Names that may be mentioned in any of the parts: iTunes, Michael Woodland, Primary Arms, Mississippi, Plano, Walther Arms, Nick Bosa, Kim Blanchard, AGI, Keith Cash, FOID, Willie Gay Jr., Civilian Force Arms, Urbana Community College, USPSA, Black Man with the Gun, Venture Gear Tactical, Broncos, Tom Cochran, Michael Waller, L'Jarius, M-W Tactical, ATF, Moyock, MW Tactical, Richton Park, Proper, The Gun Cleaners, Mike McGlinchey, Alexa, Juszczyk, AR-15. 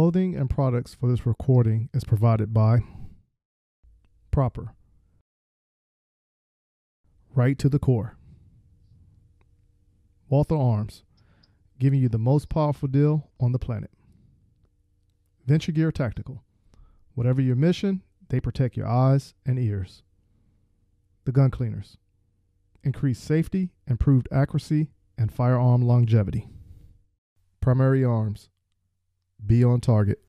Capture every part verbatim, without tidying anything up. Clothing and products for this recording is provided by Proper. Right to the core. Walther Arms, giving you the most powerful deal on the planet. Venture Gear Tactical. Whatever your mission, they protect your eyes and ears. The Gun Cleaners. Increased safety, improved accuracy, and firearm longevity. Primary Arms. Be on target.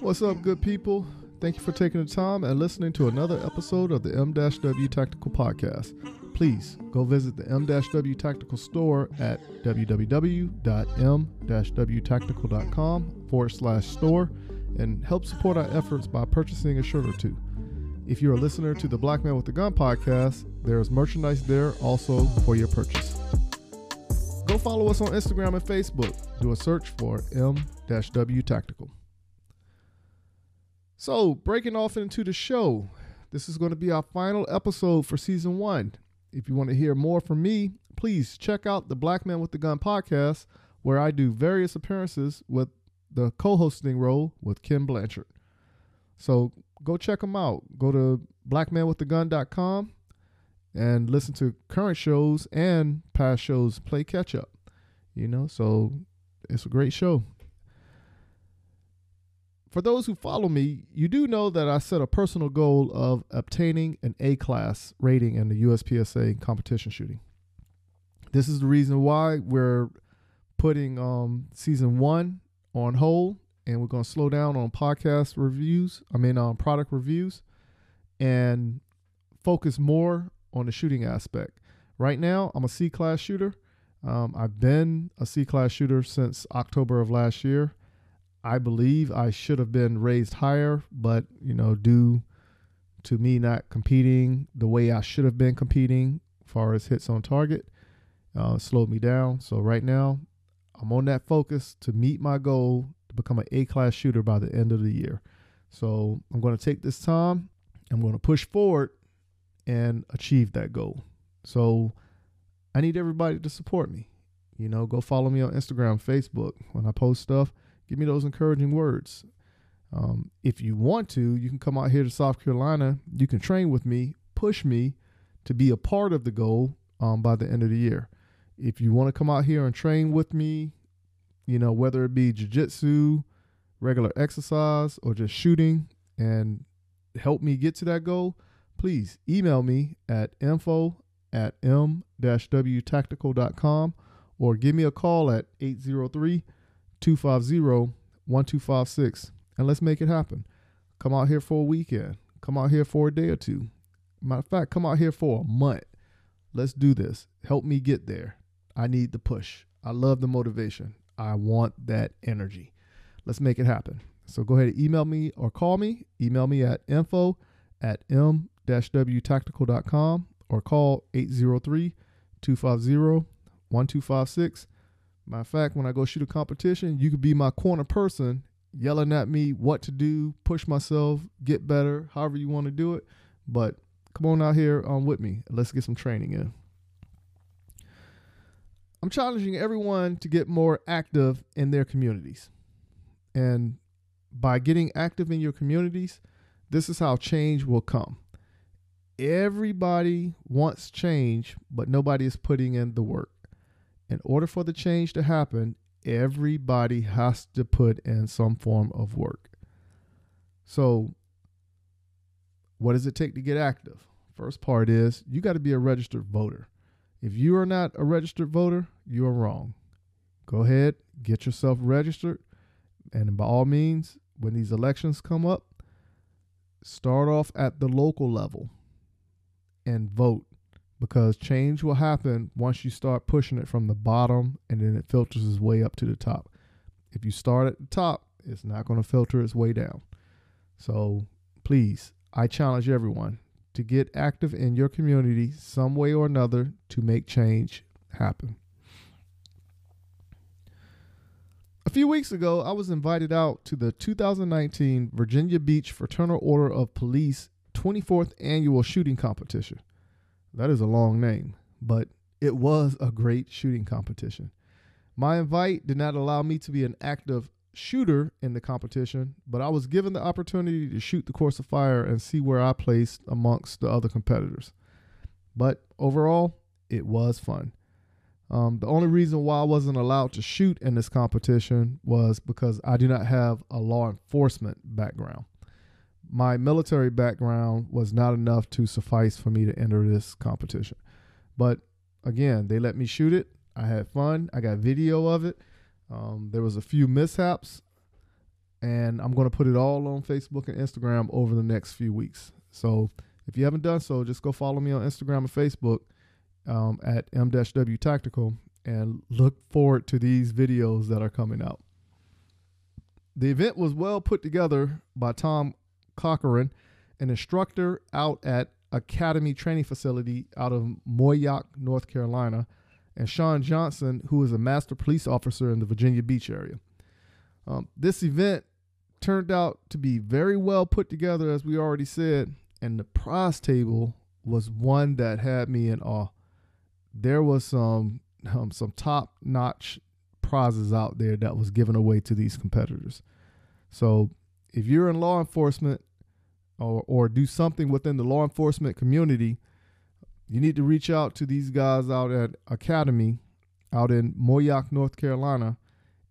What's up, good people? Thank you for taking the time and listening to another episode of the M W Tactical Podcast. Please go visit the M W Tactical store at www.m-wtactical.com forward slash store and help support our efforts by purchasing a shirt or two. If you're a listener to the Black Man with the Gun podcast, there is merchandise there also for your purchase. Go follow us on Instagram and Facebook. Do a search for M W Tactical. So, breaking off into the show, this is going to be our final episode for season one. If you want to hear more from me, please check out the Black Man with the Gun podcast, where I do various appearances with the co-hosting role with Kim Blanchard. So go check them out. Go to black man with the gun dot com and listen to current shows and past shows, play catch up, you know, so it's a great show. For those who follow me, you do know that I set a personal goal of obtaining an A-class rating in the U S P S A competition shooting. This is the reason why we're putting um, season one on hold, and we're going to slow down on podcast reviews, I mean on product reviews, and focus more on the shooting aspect. Right now, I'm a C-class shooter. Um, I've been a C-class shooter since October of last year. I believe I should have been raised higher, but, you know, due to me not competing the way I should have been competing as far as hits on target, uh, slowed me down. So right now I'm on that focus to meet my goal to become an A-class shooter by the end of the year. So I'm going to take this time. I'm going to push forward and achieve that goal. So I need everybody to support me. You know, go follow me on Instagram, Facebook. When I post stuff, give me those encouraging words. Um, if you want to, you can come out here to South Carolina. You can train with me, push me to be a part of the goal um, by the end of the year. If you want to come out here and train with me, you know, whether it be jiu-jitsu, regular exercise, or just shooting, and help me get to that goal, please email me at info at m-wtactical.com or give me a call at eight zero three, two five zero, one two five six, and let's make it happen. Come out here for a weekend. Come out here for a day or two. Matter of fact, come out here for a month. Let's do this. Help me get there. I need the push. I love the motivation. I want that energy. Let's make it happen. So go ahead and email me or call me. Email me at info at m-wtactical.com or call eight zero three, two five zero, one two five six. Matter of fact, when I go shoot a competition, you could be my corner person yelling at me what to do, push myself, get better, however you want to do it. But come on out here um, with me. Let's get some training in. I'm challenging everyone to get more active in their communities. And by getting active in your communities, this is how change will come. Everybody wants change, but nobody is putting in the work. In order for the change to happen, everybody has to put in some form of work. So what does it take to get active? First part is you got to be a registered voter. If you are not a registered voter, you are wrong. Go ahead, get yourself registered. And by all means, when these elections come up, start off at the local level and vote. Because change will happen once you start pushing it from the bottom, and then it filters its way up to the top. If you start at the top, it's not going to filter its way down. So please, I challenge everyone to get active in your community some way or another to make change happen. A few weeks ago, I was invited out to the two thousand nineteen Virginia Beach Fraternal Order of Police twenty-fourth Annual Shooting Competition. That is a long name, but it was a great shooting competition. My invite did not allow me to be an active shooter in the competition, but I was given the opportunity to shoot the course of fire and see where I placed amongst the other competitors. But overall, it was fun. Um, the only reason why I wasn't allowed to shoot in this competition was because I do not have a law enforcement background. My military background was not enough to suffice for me to enter this competition. But again, they let me shoot it. I had fun. I got video of it. Um, there was a few mishaps, and I'm going to put it all on Facebook and Instagram over the next few weeks. So if you haven't done so, just go follow me on Instagram and Facebook um, at M W Tactical, and look forward to these videos that are coming out. The event was well put together by Tom Cochran, an instructor out at Academy Training Facility out of Moyock, North Carolina, and Sean Johnson, who is a master police officer in the Virginia Beach area. Um, this event turned out to be very well put together, as we already said, and the prize table was one that had me in awe. There was some, um, some top-notch prizes out there that was given away to these competitors. So if you're in law enforcement or, or do something within the law enforcement community, you need to reach out to these guys out at Academy out in Moyock, North Carolina,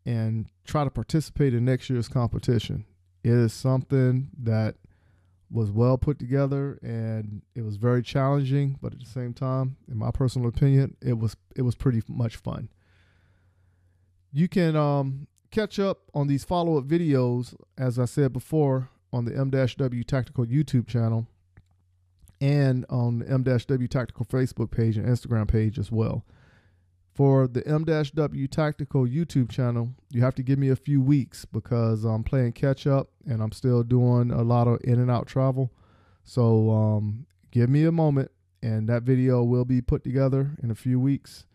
and try to participate in next year's competition. It is something that was well put together, and it was very challenging, but at the same time, in my personal opinion, it was it was pretty much fun. You can um, catch up on these follow-up videos, as I said before, on the M W Tactical YouTube channel, and on the M W Tactical Facebook page and Instagram page as well. For the M W Tactical YouTube channel, you have to give me a few weeks because I'm playing catch up and I'm still doing a lot of in and out travel. So um, give me a moment, and that video will be put together in a few weeks,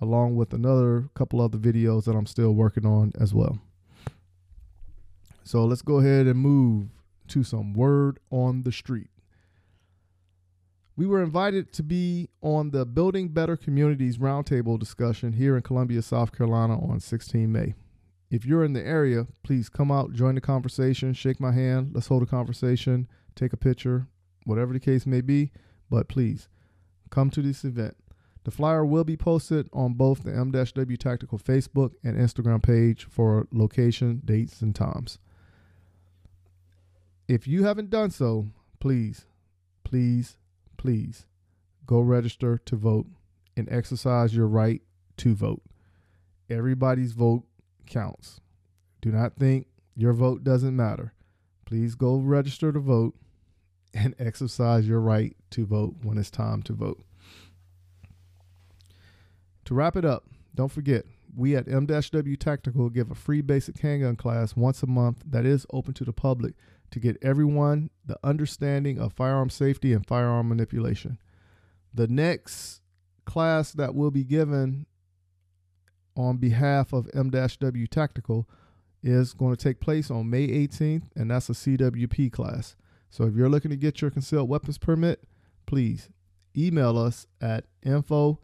along with another couple other videos that I'm still working on as well. So let's go ahead and move to some word on the street. We were invited to be on the Building Better Communities Roundtable discussion here in Columbia, South Carolina on the sixteenth of May. If you're in the area, please come out, join the conversation, shake my hand, let's hold a conversation, take a picture, whatever the case may be, but please come to this event. The flyer will be posted on both the M W Tactical Facebook and Instagram page for location, dates, and times. If you haven't done so, please, please, please go register to vote and exercise your right to vote. Everybody's vote counts. Do not think your vote doesn't matter. Please go register to vote and exercise your right to vote when it's time to vote. To wrap it up, don't forget, we at M W Tactical give a free basic handgun class once a month that is open to the public, to get everyone the understanding of firearm safety and firearm manipulation. The next class that will be given on behalf of M W Tactical is going to take place on May eighteenth, and that's a C W P class. So if you're looking to get your concealed weapons permit, please email us at info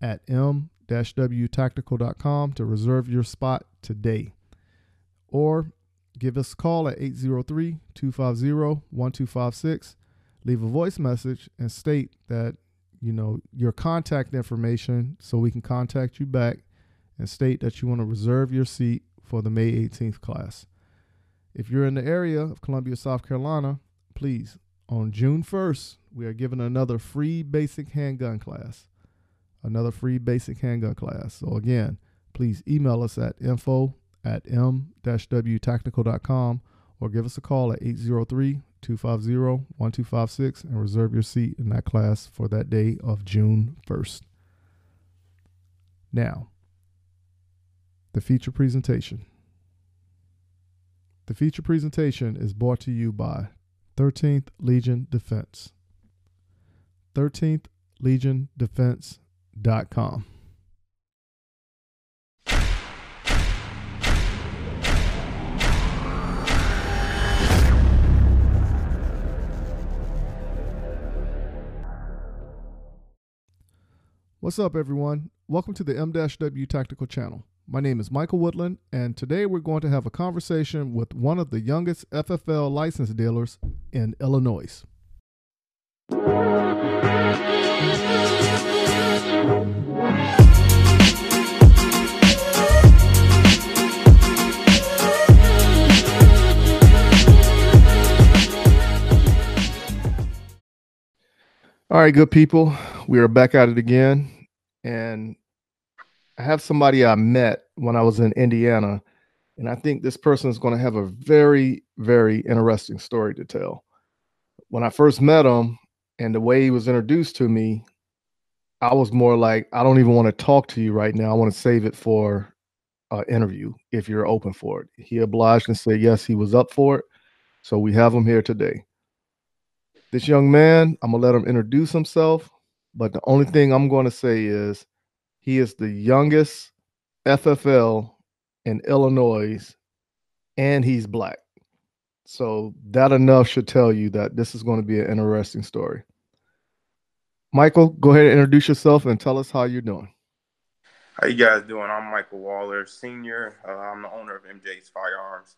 at m w tactical dot com to reserve your spot today. Or give us a call at eight zero three, two five zero, one two five six. Leave a voice message and state that, you know, your contact information so we can contact you back, and state that you want to reserve your seat for the May eighteenth class. If you're in the area of Columbia, South Carolina, please, on June first, we are giving another free basic handgun class. Another free basic handgun class. So again, please email us at info at m w tactical dot com or give us a call at eight zero three, two five zero, one two five six and reserve your seat in that class for that day of June first. Now, the feature presentation. The feature presentation is brought to you by thirteenth Legion Defense. thirteenth legion defense dot com. What's up, everyone? Welcome to the M W Tactical channel. My name is Michael Woodland, and today we're going to have a conversation with one of the youngest F F L license dealers in Illinois. All right, good people, we are back at it again, and I have somebody I met when I was in Indiana, and I think this person is going to have a very, very interesting story to tell. When I first met him and the way he was introduced to me, I was more like, I don't even want to talk to you right now. I want to save it for an interview if you're open for it. He obliged and said, yes, he was up for it. So we have him here today. This young man, I'm going to let him introduce himself, but the only thing I'm going to say is he is the youngest F F L in Illinois, and he's black. So that enough should tell you that this is going to be an interesting story. Michael, go ahead and introduce yourself and tell us how you're doing. How you guys doing? I'm Michael Waller, Senior. Uh, I'm the owner of M J's Firearms.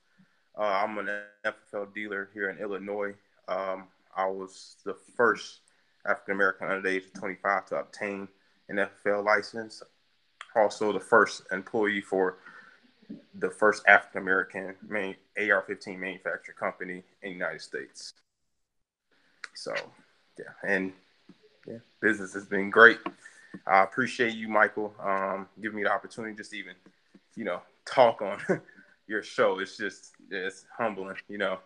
Uh, I'm an F F L dealer here in Illinois. Um, I was the first African-American under the age of twenty-five to obtain an F F L license. Also the first employee for the first African-American main A R fifteen manufacturer company in the United States. So, yeah, and yeah, business has been great. I appreciate you, Michael, um, giving me the opportunity just to even, you know, talk on your show. It's just, it's humbling, you know.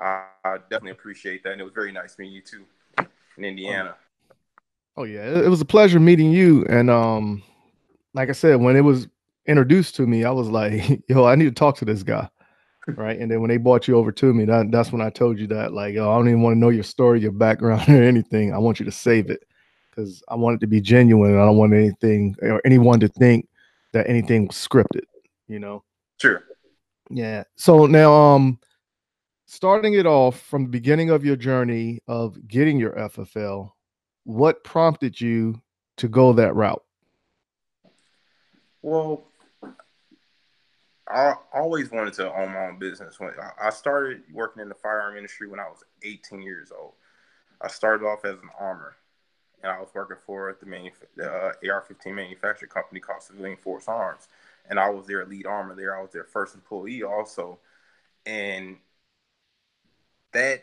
I definitely appreciate that, and it was very nice meeting you too in Indiana. Oh yeah, it was a pleasure meeting you. And um, like I said, when it was introduced to me, I was like, "Yo, I need to talk to this guy," right? And then when they brought you over to me, that, that's when I told you that, like, "Yo, I don't even want to know your story, your background, or anything. I want you to save it because I want it to be genuine. And I don't want anything or anyone to think that anything was scripted." You know? Sure. Yeah. So now, um. starting it off from the beginning of your journey of getting your F F L, what prompted you to go that route? Well, I always wanted to own my own business. When I started working in the firearm industry when I was eighteen years old. I started off as an armor, and I was working for the uh, A R fifteen manufacturing company called Civilian Force Arms, and I was their lead armor there. I was their first employee also, and that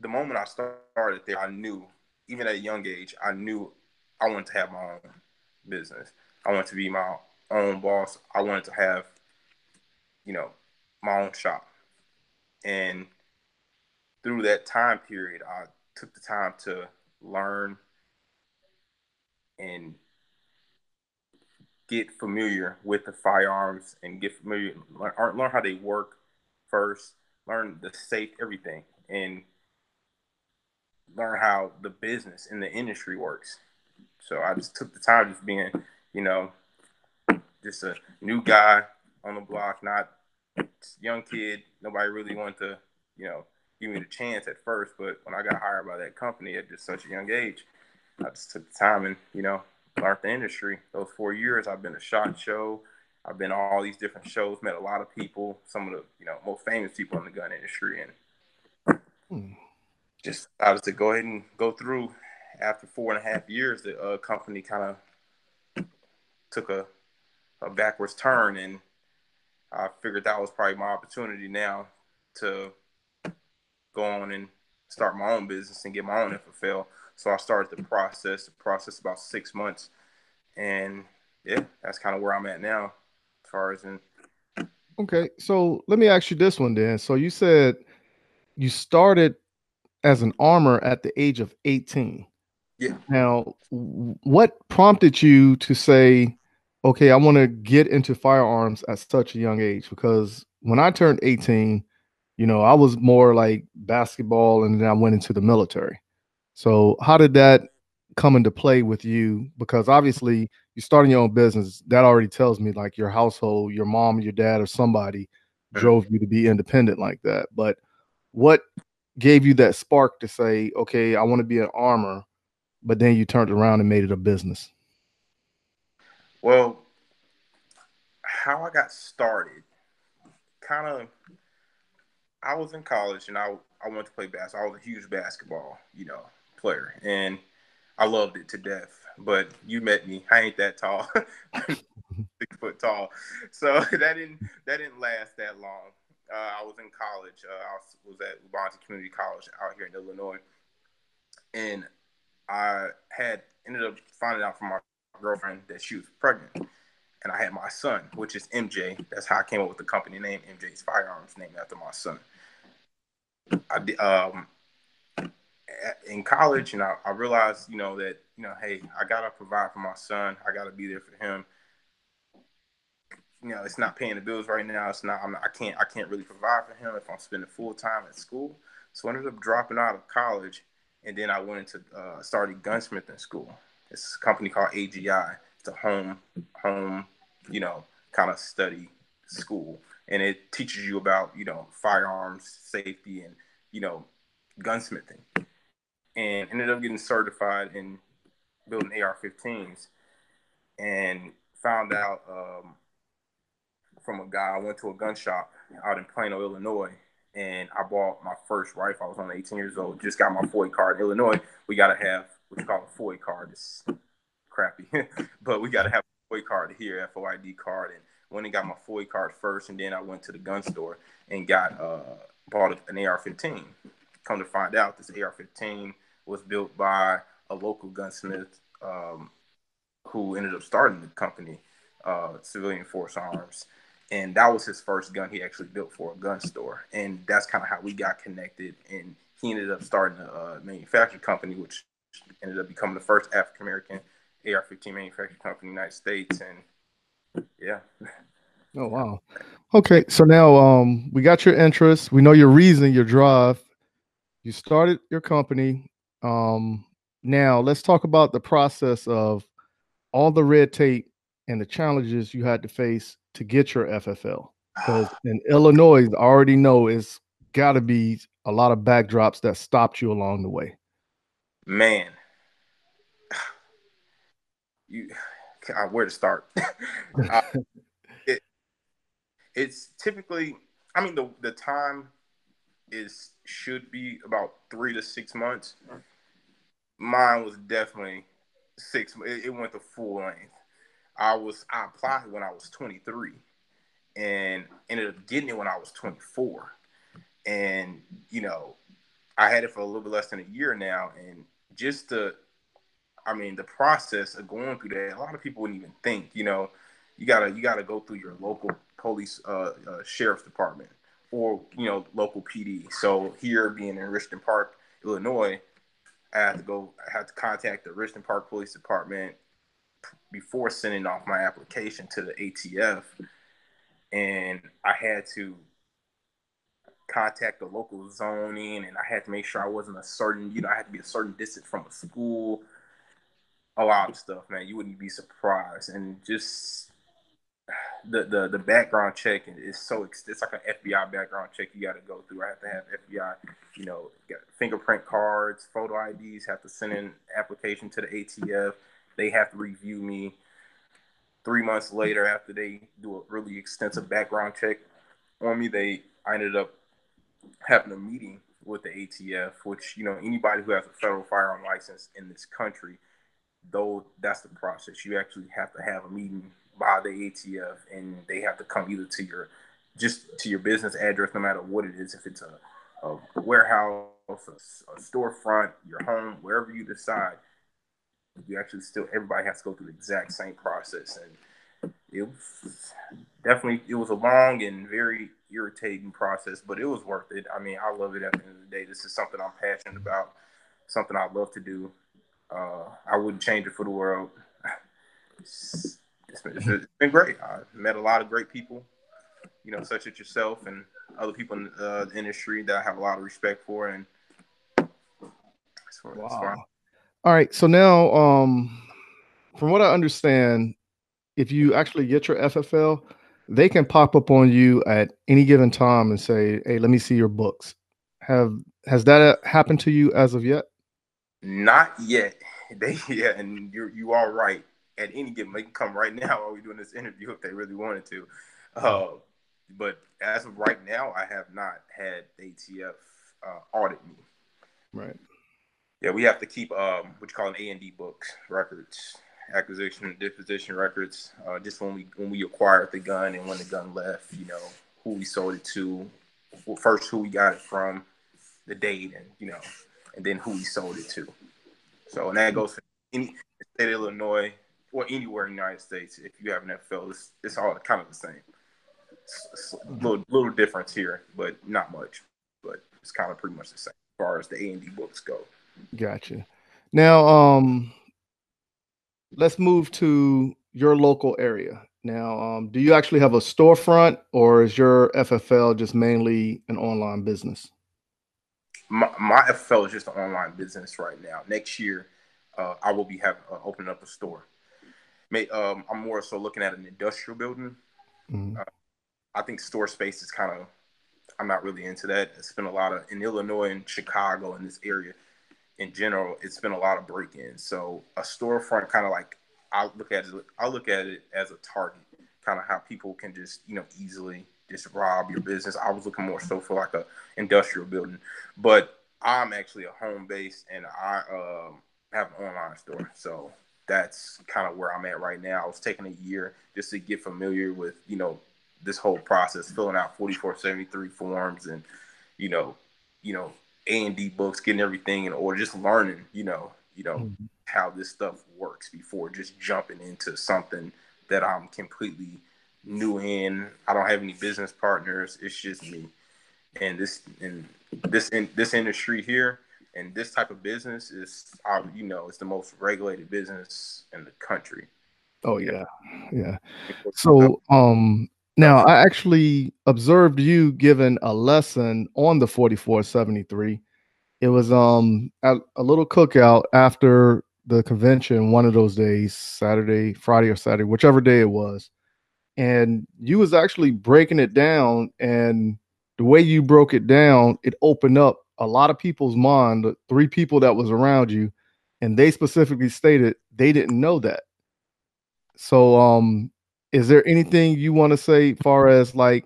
the moment I started there, I knew, even at a young age, I knew I wanted to have my own business. I wanted to be my own boss. I wanted to have, you know, my own shop. And through that time period, I took the time to learn and get familiar with the firearms and get familiar, learn, learn how they work first, learn the safe, everything, and learn how the business and the industry works. So I just took the time just being, you know, just a new guy on the block, not young kid. Nobody really wanted to, you know, give me the chance at first. But when I got hired by that company at just such a young age, I just took the time and, you know, learned the industry. Those four years, I've been to SHOT Show. I've been to all these different shows, met a lot of people, some of the, you know, most famous people in the gun industry. And Hmm. just I was to go ahead and go through. After four and a half years, the uh, company kind of took a, a backwards turn, and I figured that was probably my opportunity now to go on and start my own business and get my own F F L. So I started the process, the process about six months, and yeah, that's kind of where I'm at now as far as in. Okay, so let me ask you this one then. So you said you started as an armor at the age of eighteen. Yeah. Now, what prompted you to say, okay, I want to get into firearms at such a young age? Because when I turned eighteen, you know, I was more like basketball, and then I went into the military. So how did that come into play with you? Because obviously you're starting your own business. That already tells me like your household, your mom, your dad, or somebody drove you to be independent like that. But what gave you that spark to say, okay, I want to be an armor, but then you turned around and made it a business? Well, how I got started, kind of, I was in college and I, I wanted to play basketball. I was a huge basketball, you know, player, and I loved it to death. But you met me. I ain't that tall, six foot tall. So that didn't that didn't last that long. Uh, I was in college. Uh, I was, was at Urbana Community College out here in Illinois, and I had ended up finding out from my girlfriend that she was pregnant, and I had my son, which is M J. That's how I came up with the company name, M J's Firearms, named after my son. I um in college, and I, I realized, you know, that you know, hey, I gotta provide for my son. I gotta be there for him. You know, it's not paying the bills right now. It's not. I'm not I can't. I can't really provide for him if I'm spending full time at school. So I ended up dropping out of college, and then I went into uh, started gunsmithing school. It's a company called A G I. It's a home home, you know, kind of study school. And it teaches you about, you know, firearms safety and, you know, gunsmithing. And ended up getting certified in building A R fifteens, and found out um, from a guy. I went to a gun shop out in Plano, Illinois, and I bought my first rifle. I was only eighteen years old. Just got my F O I card. In Illinois, we got to have what you call a F O I card. It's crappy, but we got to have a F O I card here, F O I D card, and went and got my F O I card first, and then I went to the gun store and got uh, bought an A R fifteen. Come to find out, this A R fifteen was built by a local gunsmith um, who ended up starting the company, uh, Civilian Force Arms, and that was his first gun he actually built for a gun store, and that's kind of how we got connected. And he ended up starting a uh, manufacturing company, which ended up becoming the first African American A R fifteen manufacturing company in the United States, and yeah. Oh, wow. Okay. So now um, we got your interest. We know your reason, your drive. You started your company. Um, now let's talk about the process of all the red tape and the challenges you had to face to get your F F L. Because in Illinois, I already know it's got to be a lot of backdrops that stopped you along the way. Man. You... God, where to start? uh, it, it's typically, I mean, the, the time is should be about three to six months. Mine was definitely six. It, it went the full length. I was I applied when I was twenty-three, and ended up getting it when I was twenty-four. And you know, I had it for a little bit less than a year now, and just the I mean, the process of going through that, a lot of people wouldn't even think, you know, you gotta, you gotta go through your local police, uh, uh, sheriff's department, or, you know, local P D. So here being in Richton Park, Illinois, I had to go, I had to contact the Richton Park Police Department before sending off my application to the A T F. And I had to contact the local zoning, and I had to make sure I wasn't a certain, you know, I had to be a certain distance from a school. A lot of stuff, man. You wouldn't be surprised. And just the the, the background check is so, it's like an F B I background check you got to go through. I have to have F B I, you know, fingerprint cards, photo I Ds, have to send in application to the A T F. They have to review me. Three months later, after they do a really extensive background check on me, they I ended up having a meeting with the A T F, which, you know, anybody who has a federal firearm license in this country, though, that's the process. You actually have to have a meeting by the A T F, and they have to come either to your just to your business address, no matter what it is, if it's a, a warehouse, a, a storefront, your home, wherever you decide. You actually still everybody has to go through the exact same process, and it was definitely it was a long and very irritating process, but it was worth it. I mean, I love it. At the end of the day, this is something I'm passionate about, something I love to do. Uh, I wouldn't change it for the world. It's, it's, been, it's been great. I met a lot of great people, you know, such as yourself and other people in uh, the industry that I have a lot of respect for. And that's where, wow. That's where all right. So now, um, from what I understand, if you actually get your F F L, they can pop up on you at any given time and say, "Hey, let me see your books." Have has that happened to you as of yet? Not yet. They, yeah, and you're, you are right. at any given, they can come right now while we're doing this interview if they really wanted to. Uh, but as of right now, I have not had A T F uh, audit me. Right. Yeah, we have to keep um, what you call an A and D books, records, acquisition and disposition records, uh, just when we when we acquired the gun and when the gun left, you know, who we sold it to, first who we got it from, the date, and, you know, and then who we sold it to. So, and that goes to any state of Illinois or anywhere in the United States. If you have an F L, it's, it's all kind of the same. It's, it's a little, little difference here, but not much. But it's kind of pretty much the same as far as the A and D books go. Gotcha. Now, um, let's move to your local area. Now, um, do you actually have a storefront, or is your F F L just mainly an online business? My, my F F L is just an online business right now. Next year, uh, I will be having uh, opening up a store. May, um, I'm more so looking at an industrial building. Mm-hmm. uh, I think store space is kind of, I'm not really into that. It's been a lot of, in Illinois and Chicago and this area in general, it's been a lot of break-ins. So a storefront, kind of like, I look at it, I look at it as a target, kind of how people can just, you know, easily just rob your business. I was looking more so for like a industrial building, but I'm actually a home base and I uh, have an online store. So that's kind of where I'm at right now. I was taking a year just to get familiar with, you know, this whole process, filling out forty-four seventy-three forms and, you know, you know, A and D books, getting everything in order, just learning, you know, you know, mm-hmm. how this stuff works before just jumping into something that I'm completely new in. I don't have any business partners. It's just me, and this and this in this industry here and this type of business is, uh, you know, it's the most regulated business in the country. Oh yeah, yeah. So um, now I actually observed you giving a lesson on the forty-four seventy-three. It was um at a little cookout after the convention, one of those days, Saturday, Friday or Saturday, whichever day it was. And you was actually breaking it down, and the way you broke it down, it opened up a lot of people's mind, the three people that was around you, and they specifically stated they didn't know that. So um, is there anything you want to say as far as like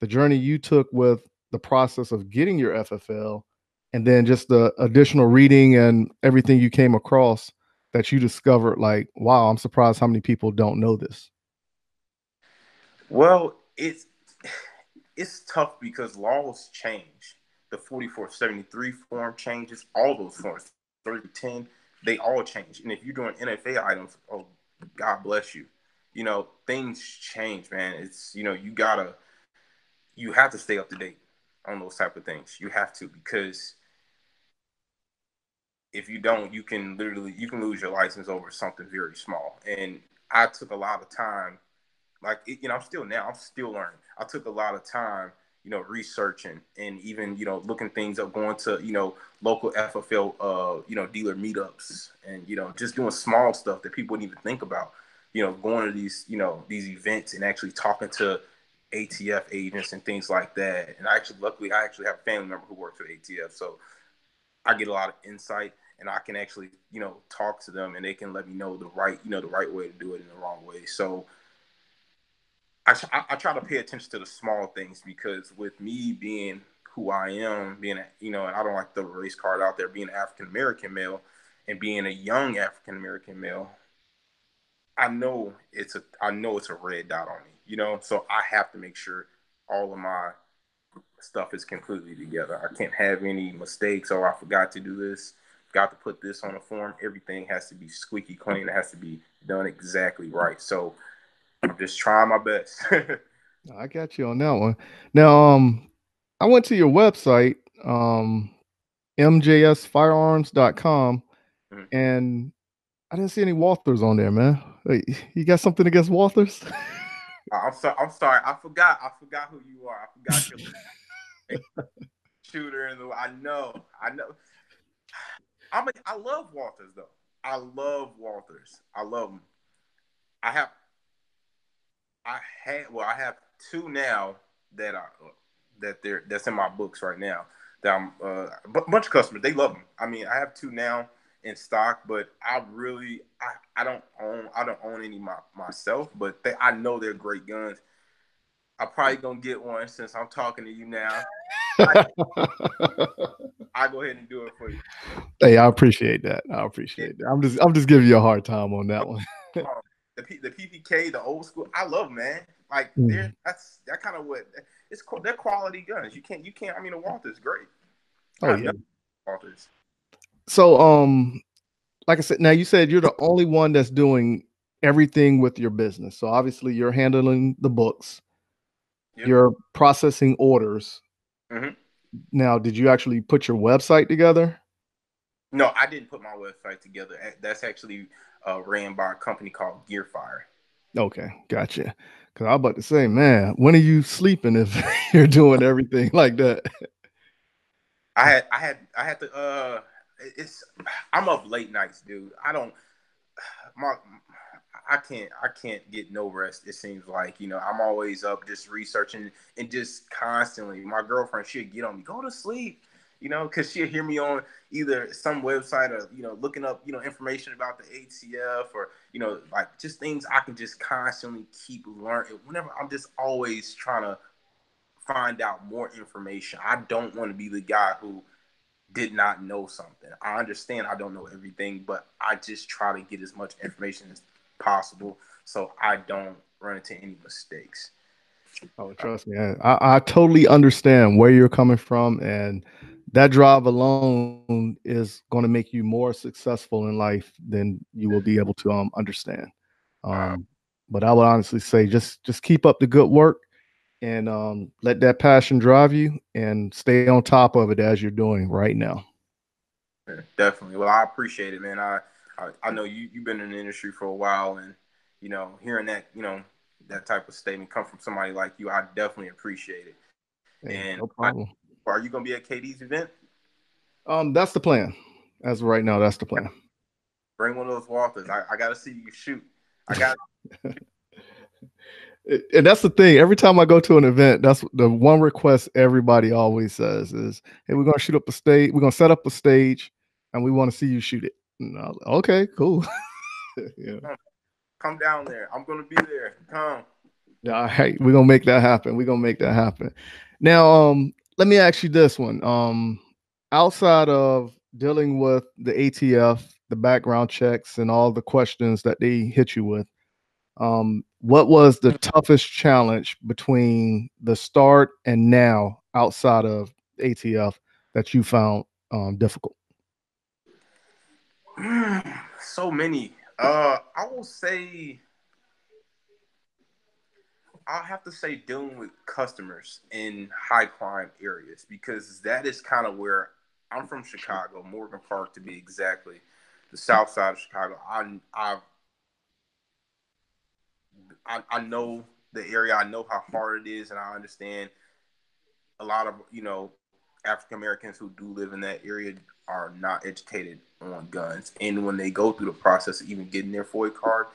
the journey you took with the process of getting your F F L, and then just the additional reading and everything you came across that you discovered, like, wow, I'm surprised how many people don't know this? Well, it's it's tough because laws change. The forty-four seventy-three form changes, all those forms, thirty ten, they all change. And if you're doing N F A items, oh, God bless you. You know, things change, man. It's, you know, you gotta, you have to stay up to date on those type of things. You have to, because if you don't, you can literally, you can lose your license over something very small. And I took a lot of time. Like, you know, I'm still now, I'm still learning. I took a lot of time, you know, researching and even, you know, looking things up, going to, you know, local F F L, uh, you know, dealer meetups and, you know, just doing small stuff that people wouldn't even think about, you know, going to these, you know, these events and actually talking to A T F agents and things like that. And I actually, luckily, I actually have a family member who works for A T F. So I get a lot of insight and I can actually, you know, talk to them and they can let me know the right, you know, the right way to do it and the wrong way. So I, I try to pay attention to the small things, because with me being who I am, being, a, you know, and I don't like the race card out there, being an African-American male and being a young African-American male, I know it's a, I know it's a red dot on me, you know, so I have to make sure all of my stuff is completely together. I can't have any mistakes. Oh, I forgot to do this. Got to put this on a form. Everything has to be squeaky clean. It has to be done exactly right. So I'm just trying my best. I got you on that one. Now, um, I went to your website, um, M J S Firearms dot com, mm-hmm. and I didn't see any Walthers on there, man. Hey, you got something against Walthers? I'm sorry. I'm sorry. I forgot. I forgot who you are. I forgot your shooter in the. I know. I know. I'm a, I love Walthers though. I love Walthers. I love them. I have. I had well, I have two now that I that they're that's in my books right now. That I'm uh, a bunch of customers. They love them. I mean, I have two now in stock, but I really, I, I don't own, I don't own any my, myself, but they, I know they're great guns. I'm probably gonna get one since I'm talking to you now. I, I go ahead and do it for you. Hey, I appreciate that. I appreciate yeah. that. I'm just, I'm just giving you a hard time on that one. the P, the P P K, the old school, I love, man. Like mm. they're that's that kind of what it's called. They're quality guns. You can't, you can't. I mean, the Walther's great. Oh I yeah, Walther's. So, um, like I said, now you said you're the only one that's doing everything with your business. So obviously, you're handling the books. Yep. You're processing orders. Mm-hmm. Now, did you actually put your website together? No, I didn't put my website together. That's actually uh, ran by a company called Gearfire. Okay, gotcha. Because I was about to say, man, when are you sleeping if you're doing everything like that? I had, I had, I had to. Uh, it's I'm up late nights, dude. I don't. My, I can't I can't get no rest, it seems like. You know, I'm always up just researching and just constantly. My girlfriend, she'll get on me, go to sleep, you know, because she'll hear me on either some website or, you know, looking up, you know, information about the A T F or, you know, like just things I can just constantly keep learning. Whenever I'm just always trying to find out more information. I don't want to be the guy who did not know something. I understand I don't know everything, but I just try to get as much information as possible so I don't run into any mistakes. Oh, trust me, I, I totally understand where you're coming from, and that drive alone is going to make you more successful in life than you will be able to um understand. Um, um but I would honestly say just just keep up the good work and um let that passion drive you and stay on top of it as you're doing right now. Definitely. Well, I appreciate it, man. I I know you, you've been in the industry for a while, and, you know, hearing that, you know, that type of statement come from somebody like you, I definitely appreciate it. Hey, and no problem. I, are you going to be at K D's event? Um, That's the plan. As of right now, that's the plan. Bring one of those Walthers. I, I got to see you shoot. I got And that's the thing. Every time I go to an event, that's the one request everybody always says is, hey, we're going to shoot up a stage. We're going to set up a stage, and we want to see you shoot it. No, okay, cool. Yeah. Come down there. I'm gonna be there. Come. All right, we're gonna make that happen. We're gonna make that happen. Now, um, let me ask you this one. Um, outside of dealing with the A T F, the background checks, and all the questions that they hit you with, um, what was the toughest challenge between the start and now outside of A T F that you found um difficult? So many. Uh, I will say, I'll have to say dealing with customers in high crime areas, because that is kind of where I'm from. Chicago, Morgan Park to be exactly, the south side of Chicago. I I've, I I know the area. I know how hard it is, and I understand a lot of, you know, African Americans who do live in that area are not educated on guns, and when they go through the process of even getting their F O I A card,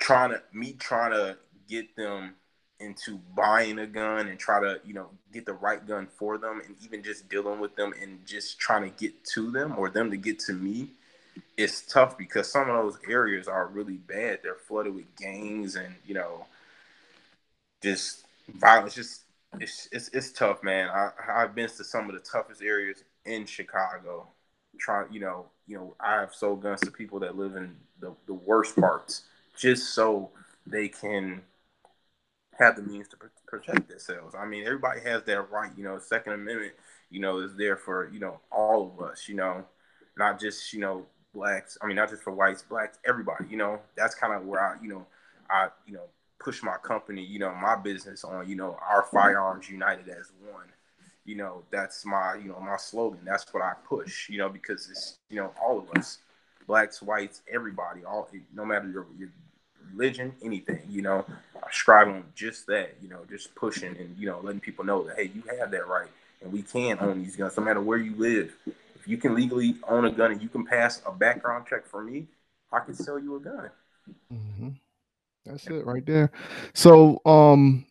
trying to me trying to get them into buying a gun and try to, you know, get the right gun for them, and even just dealing with them and just trying to get to them or them to get to me, it's tough because some of those areas are really bad. They're flooded with gangs and, you know, just violence. Just It's, it's it's tough, man. I I've been to some of the toughest areas in Chicago. Trying, you know, you know, I have sold guns to people that live in the, the worst parts, just so they can have the means to pr protect themselves. I mean, everybody has that right, you know. Second Amendment, you know, is there for, you know, all of us, you know, not just, you know, blacks. I mean, not just for whites, blacks, everybody, you know. That's kind of where I, you know, I, you know. push my company, you know, my business on, you know, our firearms united as one, you know, that's my, you know, my slogan. That's what I push, you know, because it's, you know, all of us, blacks, whites, everybody, all, no matter your, your religion, anything, you know, I strive on just that, you know, just pushing and, you know, letting people know that, hey, you have that right and we can own these guns no matter where you live. If you can legally own a gun and you can pass a background check for me, I can sell you a gun. Mm-hmm. That's it right there. So um,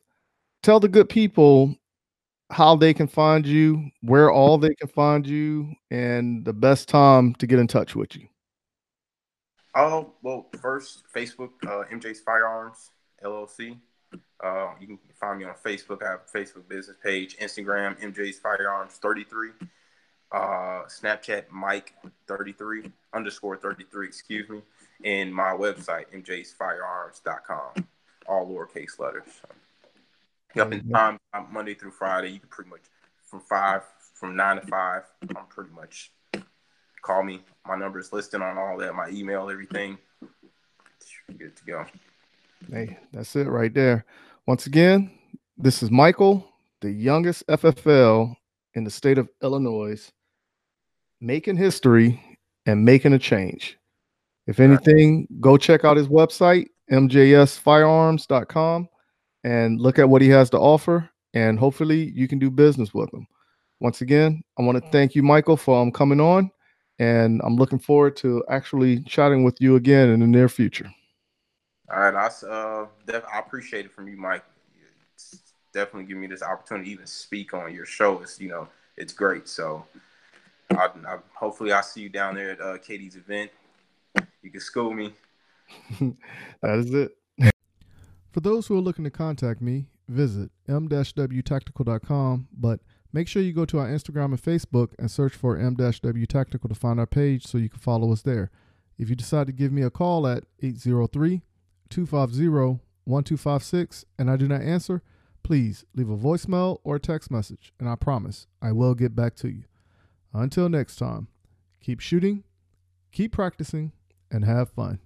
tell the good people how they can find you, where all they can find you, and the best time to get in touch with you. Oh, well, first, Facebook, uh, M J's Firearms, L L C. Uh, you can find me on Facebook. I have a Facebook business page. Instagram, M J's Firearms thirty-three. Uh, Snapchat, Mike thirty-three, underscore thirty-three, excuse me. And my website, M J's Firearms dot com. All lowercase letters. Up in time, Monday through Friday, you can pretty much from five, from nine to five, I'm pretty much call me. My number is listed on all that, my email, everything. Good to go. Hey, that's it right there. Once again, this is Michael, the youngest F F L in the state of Illinois, making history and making a change. If anything, go check out his website, M J S Firearms dot com. And look at what he has to offer, and hopefully you can do business with him. Once again, I want to thank you, Michael, for um, coming on, and I'm looking forward to actually chatting with you again in the near future. All right. I, uh, I appreciate it from you, Mike. It's definitely giving me this opportunity to even speak on your show. It's, you know, it's great. So I, I, hopefully I see you down there at uh, Katie's event. You can school me. That is it. For those who are looking to contact me, visit M W Tactical dot com, but make sure you go to our Instagram and Facebook and search for M W Tactical to find our page so you can follow us there. If you decide to give me a call at eight zero three, two five zero, one two five six and I do not answer, please leave a voicemail or a text message, and I promise I will get back to you. Until next time, keep shooting, keep practicing, and have fun.